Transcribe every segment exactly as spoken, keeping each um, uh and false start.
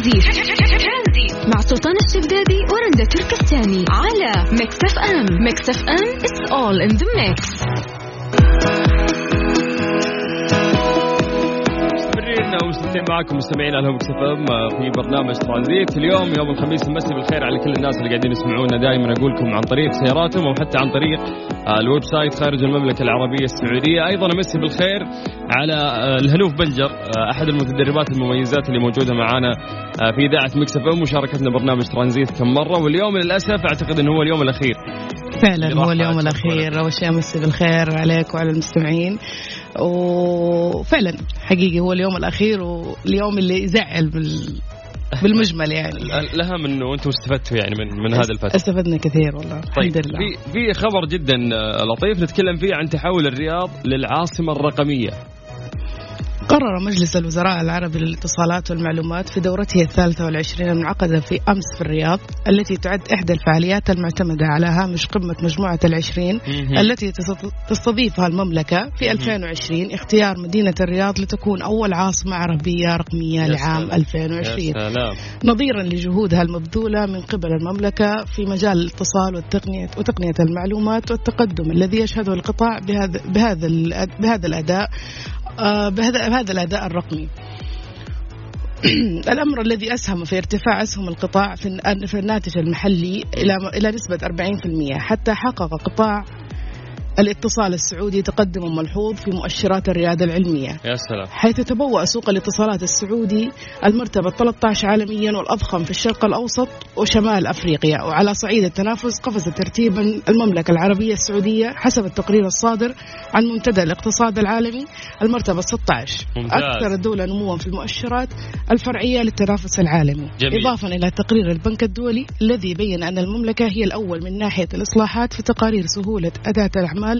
ترانزيت مع سلطان الشدادي ورند تركستاني على مكس إف إم. مكس إف إم it's all in the mix. مستمرين ومستمتعين معكم مستمعين على مكس إف إم في برنامج ترانزيت. اليوم يوم الخميس، مسي بالخير على كل الناس اللي قاعدين يسمعونا دائما، اقول لكم عن طريق سياراتهم او حتى عن طريق الويب سايت خارج المملكة العربية السعودية. ايضا امسي بالخير على الهنوف بلجر، احد المتدربات المميزات اللي موجودة معانا في إذاعة مكس إف إم وشاركتنا برنامج ترانزيت كم مرة، واليوم للاسف اعتقد انه هو اليوم الاخير. فعلا هو اليوم الاخير. اول شيء امسي بالخير عليك وعلى المستمعين، وفعلا حقيقي هو اليوم الاخير واليوم اللي يزعل بال... بالمجمل. يعني الاهم انه انتم استفدتوا يعني من من هذا الفترة. استفدنا كثير والله. طيب الحمد لله. في في خبر جدا لطيف نتكلم فيه عن تحول الرياض للعاصمة الرقمية. قرر مجلس الوزراء العربي للاتصالات والمعلومات في دورته الثالثة والعشرين المنعقدة في أمس في الرياض، التي تعد إحدى الفعاليات المعتمدة على هامش قمة مجموعة العشرين التي تستضيفها المملكة في ألفين وعشرين، اختيار مدينة الرياض لتكون أول عاصمة عربية رقمية لعام ألفين وعشرين، نظيرا لجهودها المبذولة من قبل المملكة في مجال الاتصال والتقنية وتقنية المعلومات والتقدم الذي يشهده القطاع بهذا بهذا بهذا الأداء بهذا هذا الأداء الرقمي. الأمر الذي أسهم في ارتفاع أسهم القطاع في الناتج المحلي إلى إلى نسبة أربعين بالمئة، حتى حقق قطاع الاتصال السعودي تقدم ملحوظ في مؤشرات الريادة العلمية، يا سلام. حيث تبوأ سوق الاتصالات السعودي المرتبة ثلاثة عشر عالميا والأضخم في الشرق الأوسط وشمال أفريقيا. وعلى صعيد التنافس قفزت ترتيبا المملكة العربية السعودية حسب التقرير الصادر عن منتدى الاقتصاد العالمي المرتبة ستة عشر، ممتاز. أكثر الدول نموا في المؤشرات الفرعية للتنافس العالمي، جميل. إضافة إلى تقرير البنك الدولي الذي بين أن المملكة هي الأول من ناحية الإصلاحات في تقارير سهولة أداة الأعمال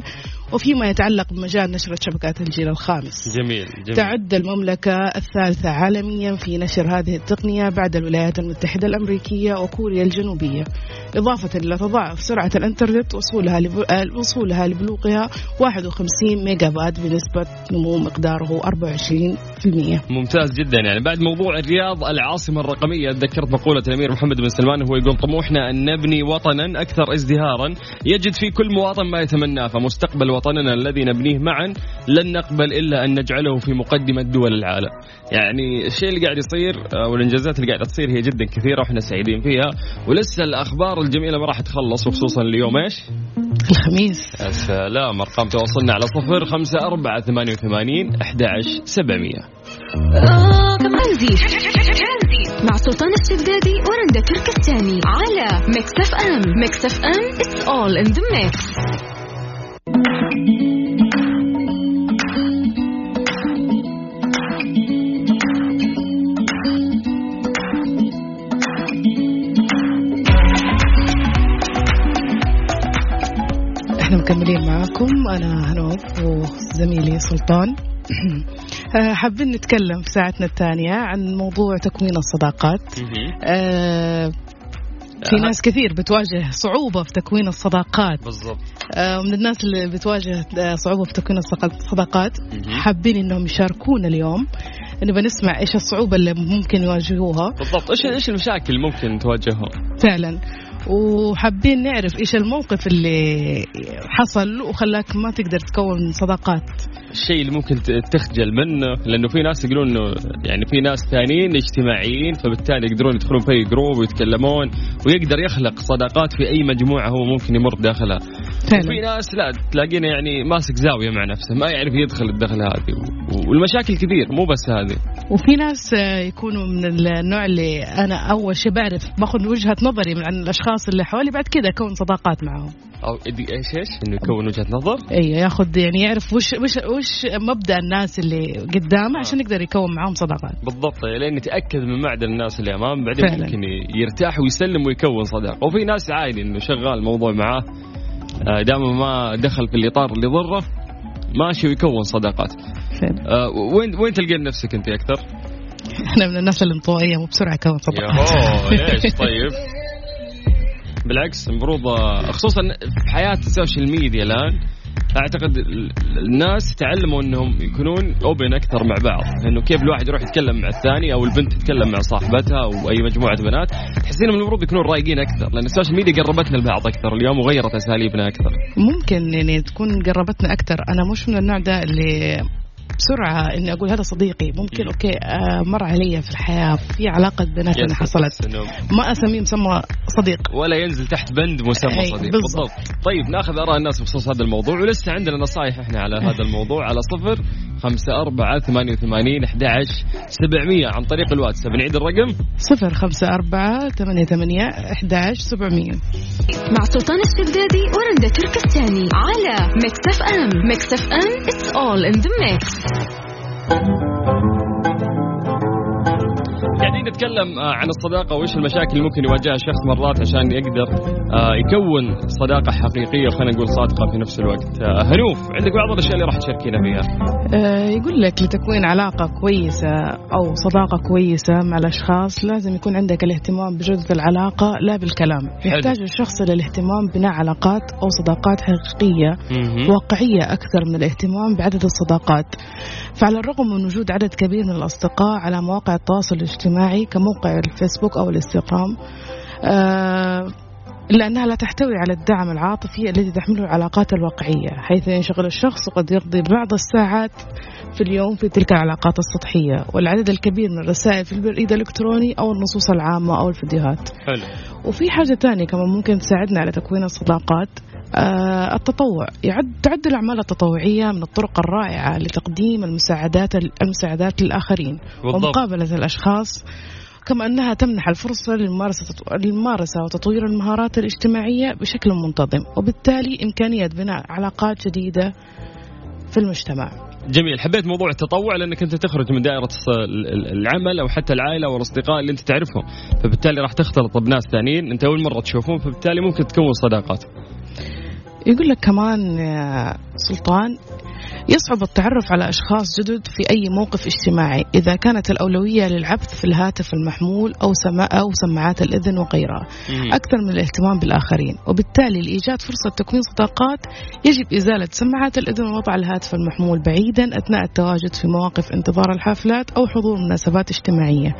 وفيما يتعلق بمجال نشر شبكات الجيل الخامس. جميل. جميل. تعد المملكة الثالثة عالميا في نشر هذه التقنية بعد الولايات المتحدة الأمريكية وكوريا الجنوبية، إضافة إلى تضاعف سرعة الإنترنت وصولها وصولها لبلوغها واحد وخمسين ميجا بايت بنسبة نمو مقداره أربعة وعشرين بالمئة. ممتاز جدا. يعني بعد موضوع الرياض العاصمة الرقمية ذكرت مقولة الأمير محمد بن سلمان، هو يقول طموحنا أن نبني وطنا أكثر ازدهارا يجد في كل مواطن ما يتمناه، فمستقبل وطننا الذي نبنيه معا لن نقبل إلا أن نجعله في مقدمة دول العالم. يعني الشيء اللي قاعد يصير والإنجازات اللي قاعدة تصير هي جدا كثيرة وإحنا سعيدين فيها، ولسه الأخبار الجميلة ما راح تخلص، وخصوصا اليوم إيش؟ الخميس. السلام. أرقام تواصلنا على صفر خمسة أربعة ثمانية وثمانين أحد عشر سبعمية. مع سلطان الشدادي ورند تركستاني على مكس إف إم. مكس إف إم it's all in the mix. احنا مكملين معاكم، انا هنوف وزميلي سلطان. حابين نتكلم في ساعتنا الثانية عن موضوع تكوين الصداقات. أه في ناس كثير بتواجه صعوبة في تكوين الصداقات، بالضبط. آه من الناس اللي بتواجه صعوبة في تكوين الصداقات حابين انهم يشاركونا اليوم، نبغى نسمع ايش الصعوبة اللي ممكن يواجهوها بالضبط، ايش ايش المشاكل ممكن تواجهها فعلا، وحابين نعرف ايش الموقف اللي حصل وخلاك ما تقدر تكون صداقات، الشيء اللي ممكن تخجل منه، لانه في ناس يقولون انه يعني في ناس ثانيين اجتماعيين فبالتالي يقدرون يدخلون في جروب ويتكلمون ويقدر يخلق صداقات في اي مجموعه هو ممكن يمر داخلها. في ناس لا تلاقينا يعني ماسك زاويه مع نفسه ما يعرف يدخل الدخله هذه، والمشاكل كثير مو بس هذه. وفي ناس يكونوا من النوع اللي انا اول شيء بعرف باخذ وجهه نظري من عن الاشخاص اللي حوالي، بعد كذا اكون صداقات معهم. او ايش ايش انه يكون وجهه نظر، اي ياخذ يعني يعرف وش وش وش مبدأ الناس اللي قدامه آه. عشان يقدر يكون معهم صداقات بالضبط، لأن يتأكد من معدن الناس اللي أمام، بعدين فعلا. ممكن يرتاح ويسلم ويكون صداقة. وفي ناس عادي إنه شغال الموضوع معاه دائما ما دخل في الإطار اللي ضره ماشي ويكون صداقات. آه وين وين تلقين نفسك أنت أكثر؟ إحنا من الناس الانطوائية مو بسرعة كون صداقات. أوه ليش طيب؟ بالعكس المفروض خصوصا في حياة السوشيال ميديا الآن أعتقد الناس تعلموا أنهم يكونون أوبن أكثر مع بعض، أنه كيف الواحد يروح يتكلم مع الثاني، أو البنت تتكلم مع صاحبتها أو أي مجموعة بنات. تحسين المفروض يكونون رايقين أكثر، لأن السوشيال ميديا قربتنا لبعض أكثر اليوم وغيرت أساليبنا أكثر. ممكن يعني تكون قربتنا أكثر. أنا مش من النوع ده اللي بسرعة إني أقول هذا صديقي، ممكن أوكي مر علي في الحياة في علاقة بيناتنا حصلت، ما أسميه مسمى صديق ولا ينزل تحت بند مسمى صديق. بالضبط. طيب نأخذ آراء الناس بخصوص هذا الموضوع، ولسه عندنا نصائح إحنا على هذا الموضوع على صفر خمسة أربعة ثمانية وثمانين أحد عشر سبعمية عن طريق الواتس. بنعيد الرقم صفر خمسة أربعة ثمانية ثمانية أحد عشر سبعمية مع سلطان الشدادي ورند تركستاني على مكس إف إم. مكس إف إم it's all in the mix. يعني نتكلم عن الصداقة وإيش المشاكل اللي ممكن يواجهها الشخص مرات عشان يقدر يكون صداقة حقيقية وخلينا نقول صادقة في نفس الوقت. هنوف عندك بعض الأشياء اللي راح تشاركينا فيها. يقول لك لتكوين علاقة كويسة أو صداقة كويسة مع الأشخاص لازم يكون عندك الاهتمام بجودة العلاقة لا بالكلام. يحتاج الشخص للاهتمام بناء علاقات أو صداقات حقيقية م-م. واقعية أكثر من الاهتمام بعدد الصداقات. فعلى الرغم من وجود عدد كبير من الأصدقاء على مواقع التواصل الاجتماعي كموقع الفيسبوك أو الانستغرام، أه لأنها لا تحتوي على الدعم العاطفي الذي تحمله العلاقات الواقعية، حيث ينشغل الشخص وقد يقضي بعض الساعات في اليوم في تلك العلاقات السطحية، والعدد الكبير من الرسائل في البريد الإلكتروني أو النصوص العامة أو الفيديوهات. حلو. وفي حاجة تانية كمان ممكن تساعدنا على تكوين الصداقات، آه التطوع. يعد تعد الأعمال التطوعية من الطرق الرائعة لتقديم المساعدات المساعدات للآخرين ومقابلة الأشخاص، كما أنها تمنح الفرصة للممارسة وتطوير المهارات الاجتماعية بشكل منتظم، وبالتالي إمكانية بناء علاقات جديدة في المجتمع. جميل. حبيت موضوع التطوع لأنك أنت تخرج من دائرة العمل أو حتى العائلة والأصدقاء اللي أنت تعرفهم، فبالتالي راح تختلط بناس ثانيين أنت أول مرة تشوفهم، فبالتالي ممكن تكون صداقات. يقول لك كمان سلطان يصعب التعرف على أشخاص جدد في أي موقف اجتماعي إذا كانت الأولوية للعبث في الهاتف المحمول أو سماء أو سماعات الأذن وغيرها أكثر من الاهتمام بالآخرين، وبالتالي لإيجاد فرصة تكوين صداقات يجب إزالة سماعات الأذن ووضع الهاتف المحمول بعيدا أثناء التواجد في مواقف انتظار الحفلات أو حضور مناسبات اجتماعية،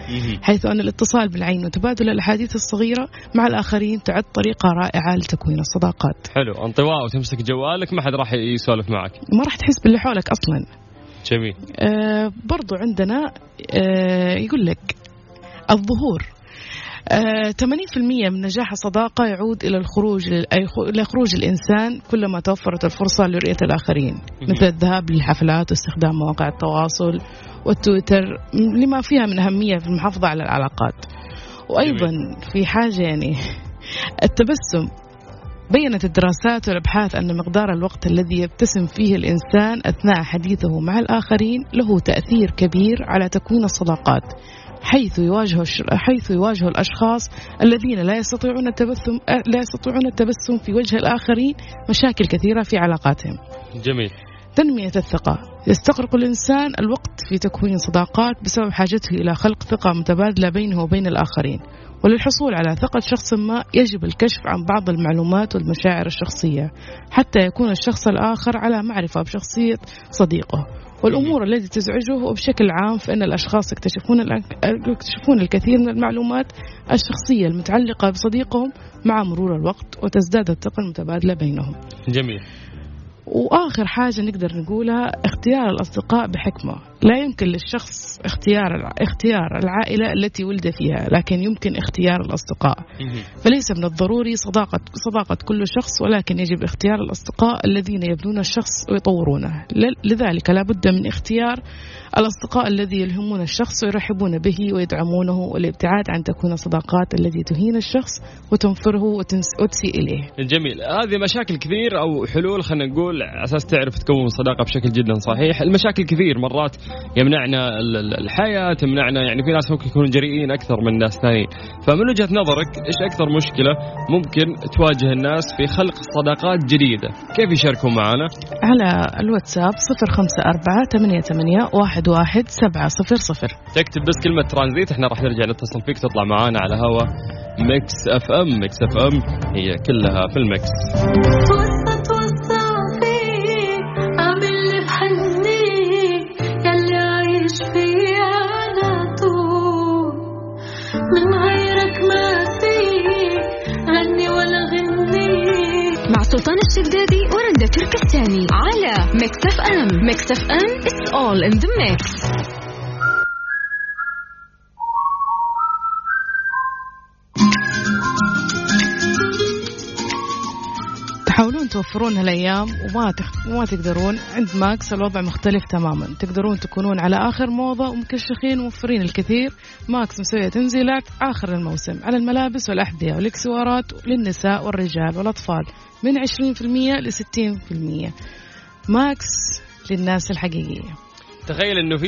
حيث أن الاتصال بالعين وتبادل الأحاديث الصغيرة مع الآخرين تعد طريقة رائعة لتكوين الصداقات. حلو. انطواء وتمسك جوالك ما حد راح يسولف معك، ما راح تحس اللي حولك أصلا. جميل. آه برضو عندنا آه يقول لك الظهور. آه ثمانين بالمئة من نجاح الصداقة يعود إلى الخروج إلى خروج الإنسان كلما توفرت الفرصة لرؤية الآخرين، مثل الذهاب للحفلات واستخدام مواقع التواصل والتويتر لما فيها من أهمية في المحافظة على العلاقات. وأيضا في حاجة يعني التبسم. بيّنت الدراسات والأبحاث أن مقدار الوقت الذي يبتسم فيه الإنسان أثناء حديثه مع الآخرين له تأثير كبير على تكوين الصداقات، حيث يواجه حيث يواجه الأشخاص الذين لا يستطيعون التبسم لا يستطيعون التبسم في وجه الآخرين مشاكل كثيرة في علاقاتهم. جميل. تنمية الثقة. يستغرق الإنسان الوقت في تكوين صداقات بسبب حاجته إلى خلق ثقة متبادلة بينه وبين الآخرين، وللحصول على ثقة شخص ما يجب الكشف عن بعض المعلومات والمشاعر الشخصية حتى يكون الشخص الآخر على معرفة بشخصية صديقه والأمور التي تزعجه. بشكل عام فإن الأشخاص يكتشفون يكتشفون الكثير من المعلومات الشخصية المتعلقة بصديقهم مع مرور الوقت وتزداد الثقة المتبادلة بينهم. جميل. وآخر حاجة نقدر نقولها اختيار الأصدقاء بحكمة. لا يمكن للشخص اختيار اختيار العائلة التي ولد فيها، لكن يمكن اختيار الأصدقاء، فليس من الضروري صداقة صداقة كل شخص، ولكن يجب اختيار الأصدقاء الذين يبنون الشخص ويطورونه. لذلك لا بد من اختيار الأصدقاء الذي يلهمون الشخص ويرحبون به ويدعمونه، والابتعاد عن تكوين الصداقات التي تهين الشخص وتنفره وتسيء إليه. جميل. هذه مشاكل كثير أو حلول خلينا نقول أساس تعرف تكون صداقة بشكل جدا صحيح. المشاكل كثير مرات يمنعنا الحياة تمنعنا، يعني في ناس ممكن يكونوا جريئين أكثر من ناس ثانيين، فمن وجهة نظرك إيش أكثر مشكلة ممكن تواجه الناس في خلق صداقات جديدة؟ كيف يشاركوا معنا؟ على الواتساب صفر خمسة أربعة ثمانية ثمانية واحد واحد سبعة صفر صفر. تكتب بس كلمة ترانزيت احنا راح نرجع نتصل فيك تطلع معانا على هوا مكس إف إم. مكس إف إم هي كلها في المكس. الشدادي ورند تركستاني على مكس إف إم. مكس إف إم it's all in the mix. تحاولون توفرون هالايام وما تخ... وما تقدرون. عند ماكس الوضع مختلف تماما، تقدرون تكونون على اخر موضه ومكشخين وموفرين الكثير. ماكس مسويه تنزيلات اخر الموسم على الملابس والاحذيه والاكسسوارات للنساء والرجال والاطفال من عشرين بالمئة ل ستين بالمئة. ماكس للناس الحقيقيه. تخيل انه في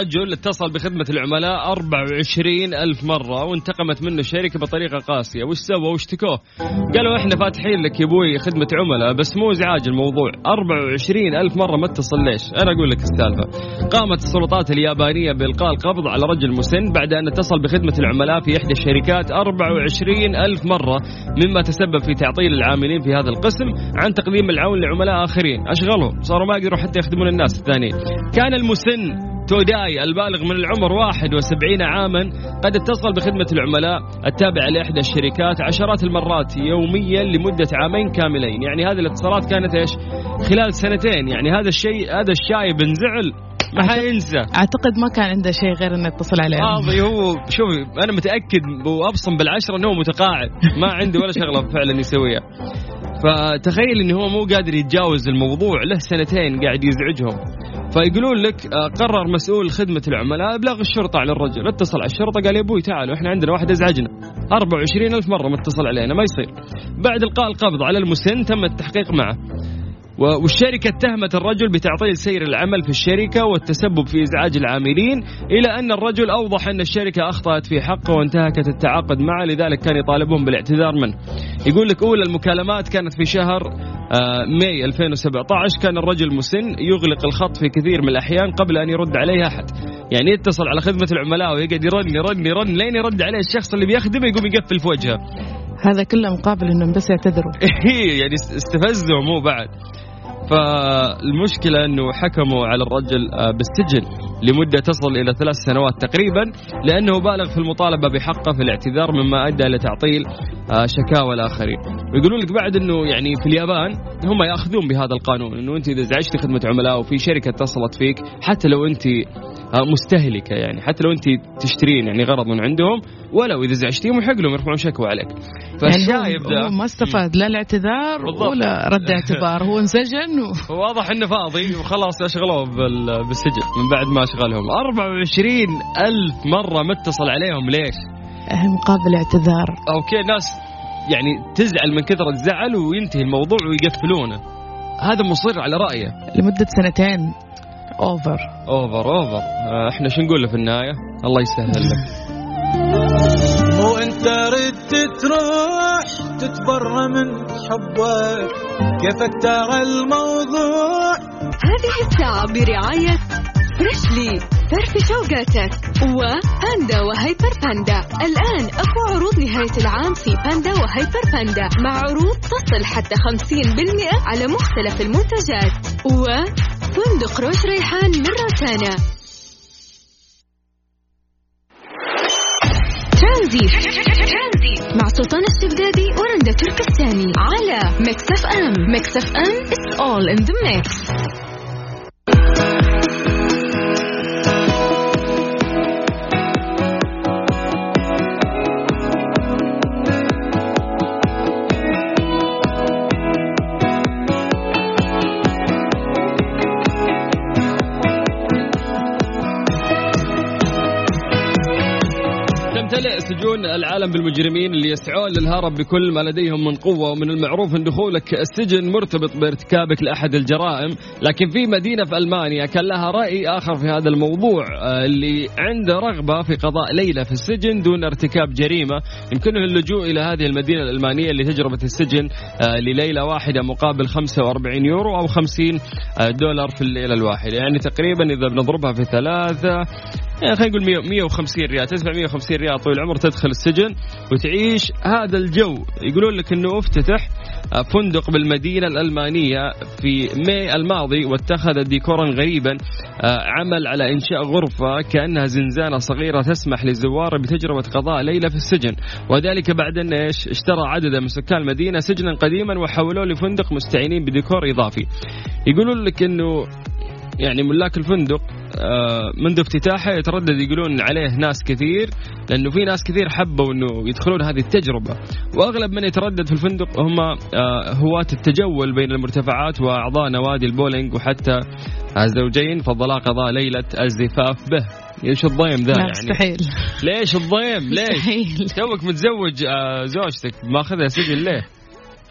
رجل اتصل بخدمه العملاء أربعة وعشرين ألف مره وانتقمت منه الشركه بطريقه قاسيه. وش سووا واشتكوه؟ قالوا احنا فاتحين لك يا ابوي خدمه عملاء بس مو ازعاج الموضوع، أربعة وعشرين ألف مره ما اتصل ليش. انا اقول لك السالفه. قامت السلطات اليابانيه بالقاء القبض على رجل مسن بعد ان اتصل بخدمه العملاء في احدى الشركات أربعة وعشرين ألف مره، مما تسبب في تعطيل العاملين في هذا القسم عن تقديم العون لعملاء اخرين. اشغلهم صاروا ما يقدروا حتى يخدمون الناس الثانيين. كان المسن فان توداي البالغ من العمر واحد وسبعين عاما قد اتصل بخدمة العملاء التابعة لإحدى الشركات عشرات المرات يوميا لمدة عامين كاملين. يعني هذه الاتصالات كانت إيش خلال سنتين. يعني هذا الشيء هذا الشايب انزعل ما حينسى. أعتقد ما كان عنده شيء غير أن يتصل عليه. آه هو شوف أنا متأكد وأبصم بالعشرة أنه متقاعد ما عنده ولا شغلة فعلا يسويها. فتخيل أنه هو مو قادر يتجاوز الموضوع، له سنتين قاعد يزعجهم. فيقولون لك قرر مسؤول خدمة العملاء إبلاغ الشرطة على الرجل. اتصل على الشرطة قال يا أبوي تعالوا إحنا عندنا واحد أزعجنا أربعة وعشرين ألف مرة متصل علينا ما يصير. بعد إلقاء القبض على المسن تم التحقيق معه، والشركة اتهمت الرجل بتعطيل سير العمل في الشركة والتسبب في إزعاج العاملين، إلى أن الرجل أوضح أن الشركة أخطأت في حقه وانتهكت التعاقد معه، لذلك كان يطالبهم بالاعتذار منه. يقول لك أولى المكالمات كانت في شهر ماي ألفين وسبعة عشر. كان الرجل مسن يغلق الخط في كثير من الأحيان قبل أن يرد عليه أحد. يعني يتصل على خدمة العملاء ويقعد يرن يرن يرن لين يرد عليه الشخص اللي بيخدمه يقوم يقفل في وجهه. هذا كله مقابل إنهم بس يعتذروا. يعني استفزوا مو بعد. فالمشكلة أنه حكموا على الرجل بالسجن لمدة تصل إلى ثلاث سنوات تقريبا لأنه بالغ في المطالبة بحقه في الاعتذار، مما أدى لتعطيل شكاوى الآخرين. ويقولون لك بعد أنه يعني في اليابان هم يأخذون بهذا القانون أنه أنت إذا زعجت خدمة عملاء وفي شركة اتصلت فيك حتى لو أنت مستهلكة، يعني حتى لو أنت تشترين يعني غرض من عندهم، ولو إذا زعجتيهم يحق لهم يرفعون شكوى عليك. فالشايب ده يعني ما استفاد لا الاعتذار ولا رد اعتبار، هو انسجن و... واضح إنه فاضي وخلاص أشغلوه بال... بالسجن من بعد ما أشغلهم. أربعة وعشرين ألف مرة متصل عليهم ليش؟ مقابل اعتذار. أوكي ناس يعني تزعل من كثرة الزعل وينتهي الموضوع ويقفلونه. هذا مصر على رأيه لمدة سنتين. أوفر أوفر أوفر. إحنا شو نقول له في النهاية؟ الله يسهل لك. وانت ردت تروح تتبرى من حبك كيفك ترى الموضوع. هذه الساعة برعاية فرشلي فرف شوقاتك وباندا وهيبر باندا. الآن أقوى عروض نهاية العام في باندا وهيبر باندا مع عروض تصل حتى خمسين بالمئة على مختلف المنتجات. وفندق روز ريحان من روتانا. ترانزيت مع سلطان الشدادي ورند تركستاني على مكس إف إم. مكس إف إم it's all in the mix. تمتلئ سجون العالم بالمجرمين اللي يسعون للهرب بكل ما لديهم من قوة، ومن المعروف أن دخولك السجن مرتبط بارتكابك لأحد الجرائم. لكن في مدينة في ألمانيا كان لها رأي آخر في هذا الموضوع. اللي عنده رغبة في قضاء ليلة في السجن دون ارتكاب جريمة يمكنه اللجوء إلى هذه المدينة الألمانية لتجربة السجن لليلة واحدة مقابل خمسة وأربعين يورو أو خمسين دولار في الليلة الواحدة. يعني تقريبا إذا بنضربها في ثلاثة يعني خلينا نقول مية وخمسين ريال، تدفع مية وخمسين ريال طول العمر تدخل السجن وتعيش هذا الجو. يقولون لك انه افتتح فندق بالمدينة الألمانية في ماي الماضي، واتخذ ديكورا غريبا عمل على إنشاء غرفة كأنها زنزانة صغيرة تسمح للزوار بتجربة قضاء ليلة في السجن، وذلك بعد أن اشترى عدد من سكان المدينة سجنا قديما وحولوه لفندق مستعينين بديكور إضافي. يقولون لك أنه يعني ملاك الفندق منذ افتتاحه يتردد، يقولون عليه ناس كثير لأنه في ناس كثير حبوا أنه يدخلون هذه التجربة، وأغلب من يتردد في الفندق هم هواة التجول بين المرتفعات وأعضاء نوادي البولينج وحتى الزوجين فضلا قضاء ليلة الزفاف به. ليش الضيم ذا يعني؟ مستحيل. ليش الضيم؟ ليش توك متزوج زوجتك ماخذها سجن ليه؟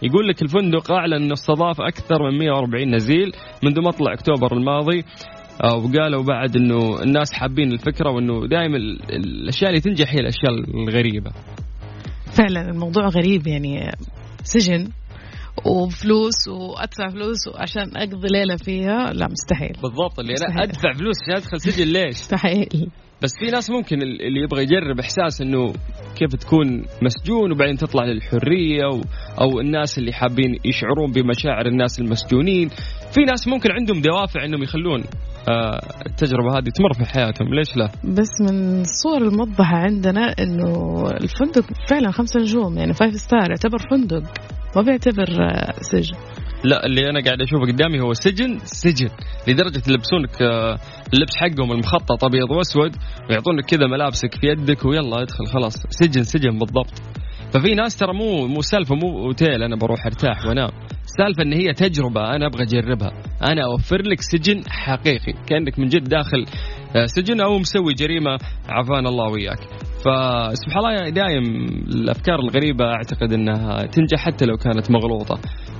يقول لك الفندق أعلن أنه استضاف أكثر من مية وأربعين نزيل منذ مطلع أكتوبر الماضي، وقالوا بعد أنه الناس حابين الفكرة، وأنه دائما الأشياء اللي تنجح هي الأشياء الغريبة. فعلا الموضوع غريب، يعني سجن وفلوس وأدفع فلوس وعشان أقضي ليلة فيها، لا مستحيل. بالضبط، اللي مستحيل. أنا أدفع فلوس عشان أدخل سجن ليش؟ مستحيل. بس في ناس ممكن اللي يبغى يجرب إحساس أنه كيف تكون مسجون وبعدين تطلع للحرية، أو, أو الناس اللي حابين يشعرون بمشاعر الناس المسجونين، في ناس ممكن عندهم دوافع أنهم يخلون آه التجربة هذه تمر في حياتهم، ليش لا؟ بس من الصور الموضحة عندنا أنه الفندق فعلا خمسة نجوم، يعني فايف ستار، يعتبر فندق ما بيعتبر سجن. لا، اللي أنا قاعد أشوفه قدامي هو سجن سجن لدرجة يلبسونك اللبس حقهم المخطط أبيض وأسود ويعطونك كذا ملابسك في يدك ويلا ادخل خلاص، سجن سجن بالضبط. ففي ناس ترى مو مو سالفة مو أوتيل أنا بروح أرتاح وأنام، سالفة إن هي تجربة أنا أبغى أجربها، أنا أوفر لك سجن حقيقي كأنك من جد داخل سجن أو مسوي جريمة عفان الله وياك. فسبحان الله دايم الأفكار الغريبة أعتقد أنها تنجح حتى لو كانت مغلوطة.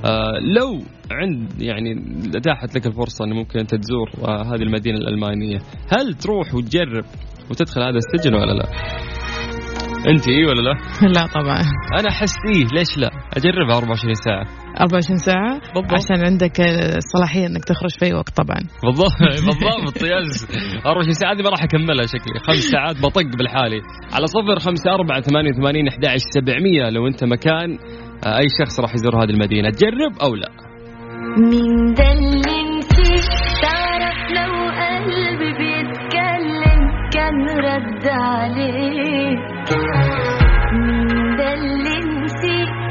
آه لو عند يعني أتاحت لك الفرصة أن ممكن أنت تزور آه هذه المدينة الألمانية، هل تروح وتجرب وتدخل هذا السجن ولا لا؟ أنت إيه ولا لا؟ لا طبعا، أنا أحس إيه، ليش لا أجرب أربعة وعشرين ساعة أربعة وعشرين ساعة بالضبط. عشان عندك الصلاحية أنك تخرج في وقت طبعا. بالضبط بالضبط. أربعة وعشرين ساعة دي ما راح أكملها شكلي، خمس ساعات بطق بالحالي على صفر خمسة أربعة ثمانية ثمانين أحد عشر سبعمية. لو أنت مكان أي شخص راح يزور هذه المدينة، تجرب أو لا؟ مين ده اللي انت تعرف لو قلبي بيتكلم كان رد عليك؟ مين ده اللي انت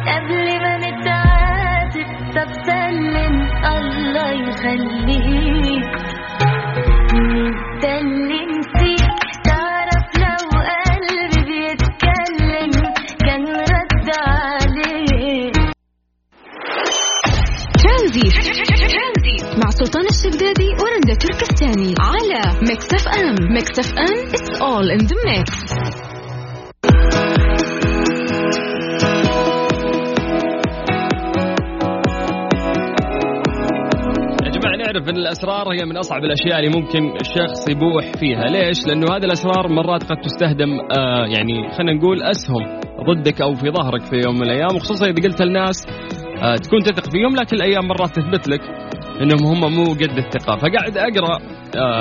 قبل ما نتعاتب طب سلم الله يخليك؟ مين ده اللي انت تعرف لو قلبي بيتكلم كان رد عليك؟ ترانزيت. مع سلطان الشدادي ورند تركستاني على مكس إف إم. مكس إف إم it's all in the mix. يا جماعة نعرف أن الأسرار هي من أصعب الأشياء اللي ممكن الشخص يبوح فيها. ليش؟ لأنه هذه الأسرار مرات قد تستخدم آه يعني خلينا نقول أسهم ضدك أو في ظهرك في يوم من الأيام، وخصوصا إذا قلت للناس تكون تثق فيهم، لكن الأيام مرات تثبت لك أنهم هم مو قد الثقة. فقاعد أقرأ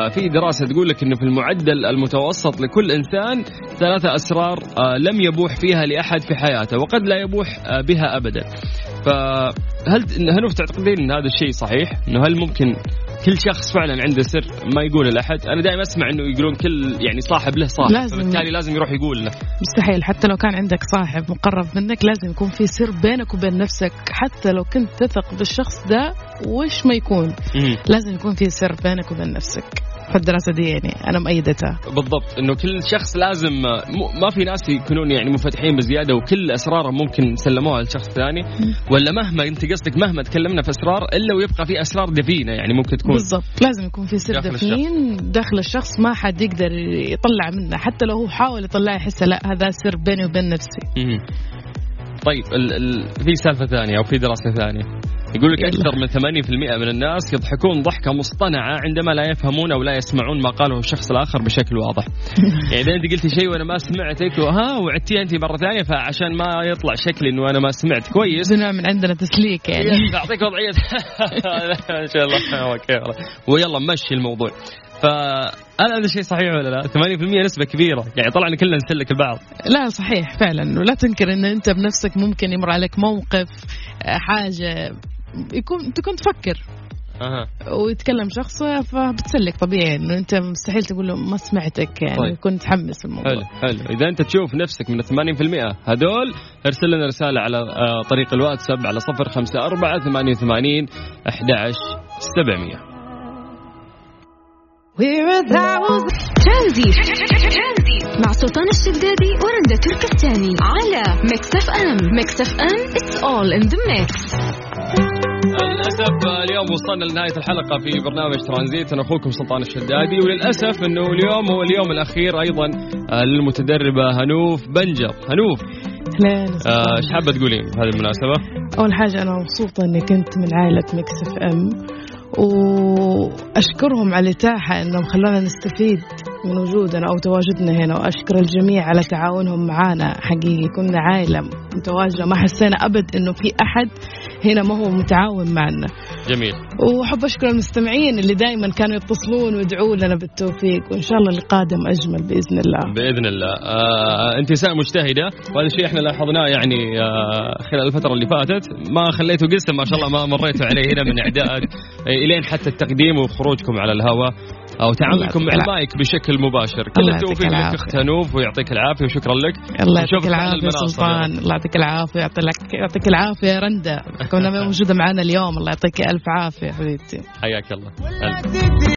في دراسة تقول لك أنه في المعدل المتوسط لكل إنسان ثلاثة أسرار لم يبوح فيها لأحد في حياته وقد لا يبوح بها أبدا. فهل هنوف تعتقدين أن هذا الشيء صحيح؟ أنه هل ممكن كل شخص فعلا عنده سر ما يقول لأحد؟ أنا دائما أسمع أنه يقولون كل يعني صاحب له صاحب، فبالتالي لازم يروح يقول له. مستحيل، حتى لو كان عندك صاحب مقرب منك لازم يكون في سر بينك وبين نفسك، حتى لو كنت تثق بالشخص ده وش ما يكون م- لازم يكون في سر بينك وبين نفسك. فالدراسة دي يعني أنا مؤيدتها بالضبط، أنه كل شخص لازم ما في ناس يكونون يعني منفتحين بزيادة وكل أسرارهم ممكن سلموها لشخص ثاني، ولا مهما أنت قصدك مهما تكلمنا في أسرار إلا ويبقى في أسرار دفينة يعني ممكن تكون. بالضبط، لازم يكون في سر دفين داخل الشخص ما حد يقدر يطلع منه، حتى لو هو حاول يطلع يحس لا هذا سر بيني وبين نفسي. م- طيب ال- ال- في سالفة ثانية أو في دراسة ثانية يقول لك أكثر من ثمانين بالمئة من الناس يضحكون ضحكة مصطنعة عندما لا يفهمون أو لا يسمعون ما قاله الشخص الآخر بشكل واضح. يعني إذا أنت قلتي شيء وأنا ما سمعتك وها وعدتي أنت مرة ثانية، فعشان ما يطلع شكلي إنه أنا ما سمعت كويس هنا من عندنا تسليك يعني أعطيك وضعية إن شاء الله ويلا مشي الموضوع. فأنا هذا الشيء صحيح ولا لا؟ ثمانية بالمئة نسبة كبيرة، يعني طلعنا كلنا نسلك البعض. لا صحيح فعلا، ولا تنكر أن أنت بنفسك ممكن يمر عليك موقف حاجة يكون تكون تفكر أه. ويتكلم شخص فبتسلك طبيعي أنه أنت مستحيل تقول له ما سمعتك، يعني طيب. كنت متحمس الموضوع. حلو حلو. إذا أنت تشوف نفسك من ثمانين بالمئة هذول، ارسل لنا رسالة على طريق الواتساب على صفر خمسة أربعة ثمانية ثمانين أحد عشر سبعمية. ترانزيت مع سلطان الشدادي ورند تركستاني على مكس إف إم. مكس إف إم it's all in the mix. للأسف اليوم وصلنا لنهاية الحلقة في برنامج ترانزيت، أنا أخوكم سلطان الشدادي، وللأسف أنه اليوم هو اليوم الأخير أيضا للمتدربة هنوف بلجر. هنوف ايش آه حابة تقولين بهذه المناسبة؟ أول حاجة أنا مبسوطة أني كنت من عائلة مكس إف إم، وأشكرهم على الإتاحة أنهم خلونا نستفيد من وجودنا أو تواجدنا هنا، وأشكر الجميع على تعاونهم معنا. حقيقي كنا عائلة متواجدة، ما حسينا أبد أنه في أحد هنا ما هو متعاون معنا. جميل. وحب أشكر المستمعين اللي دائما كانوا يتصلون ويدعوا لنا بالتوفيق، وإن شاء الله القادم أجمل بإذن الله. بإذن الله. آه، أنت ساعة مجتهدة، وهذا الشيء إحنا لاحظناه يعني آه خلال الفترة اللي فاتت، ما خليته قصة ما شاء الله ما مريتوا عليه هنا من إعداد إلين حتى التقديم وخروجكم على الهواء أو تعاملكم مع المايك بشكل مباشر. كل التوفيق لك أخت هنوف، ويعطيك العافية وشكرا لك. الله يعطيك العافية سلطان، الله يعطيك العافية. يعطيك العافية يا رندة، كنا موجودة معنا اليوم، الله يعطيك ألف عافية حبيبتي، حياك الله.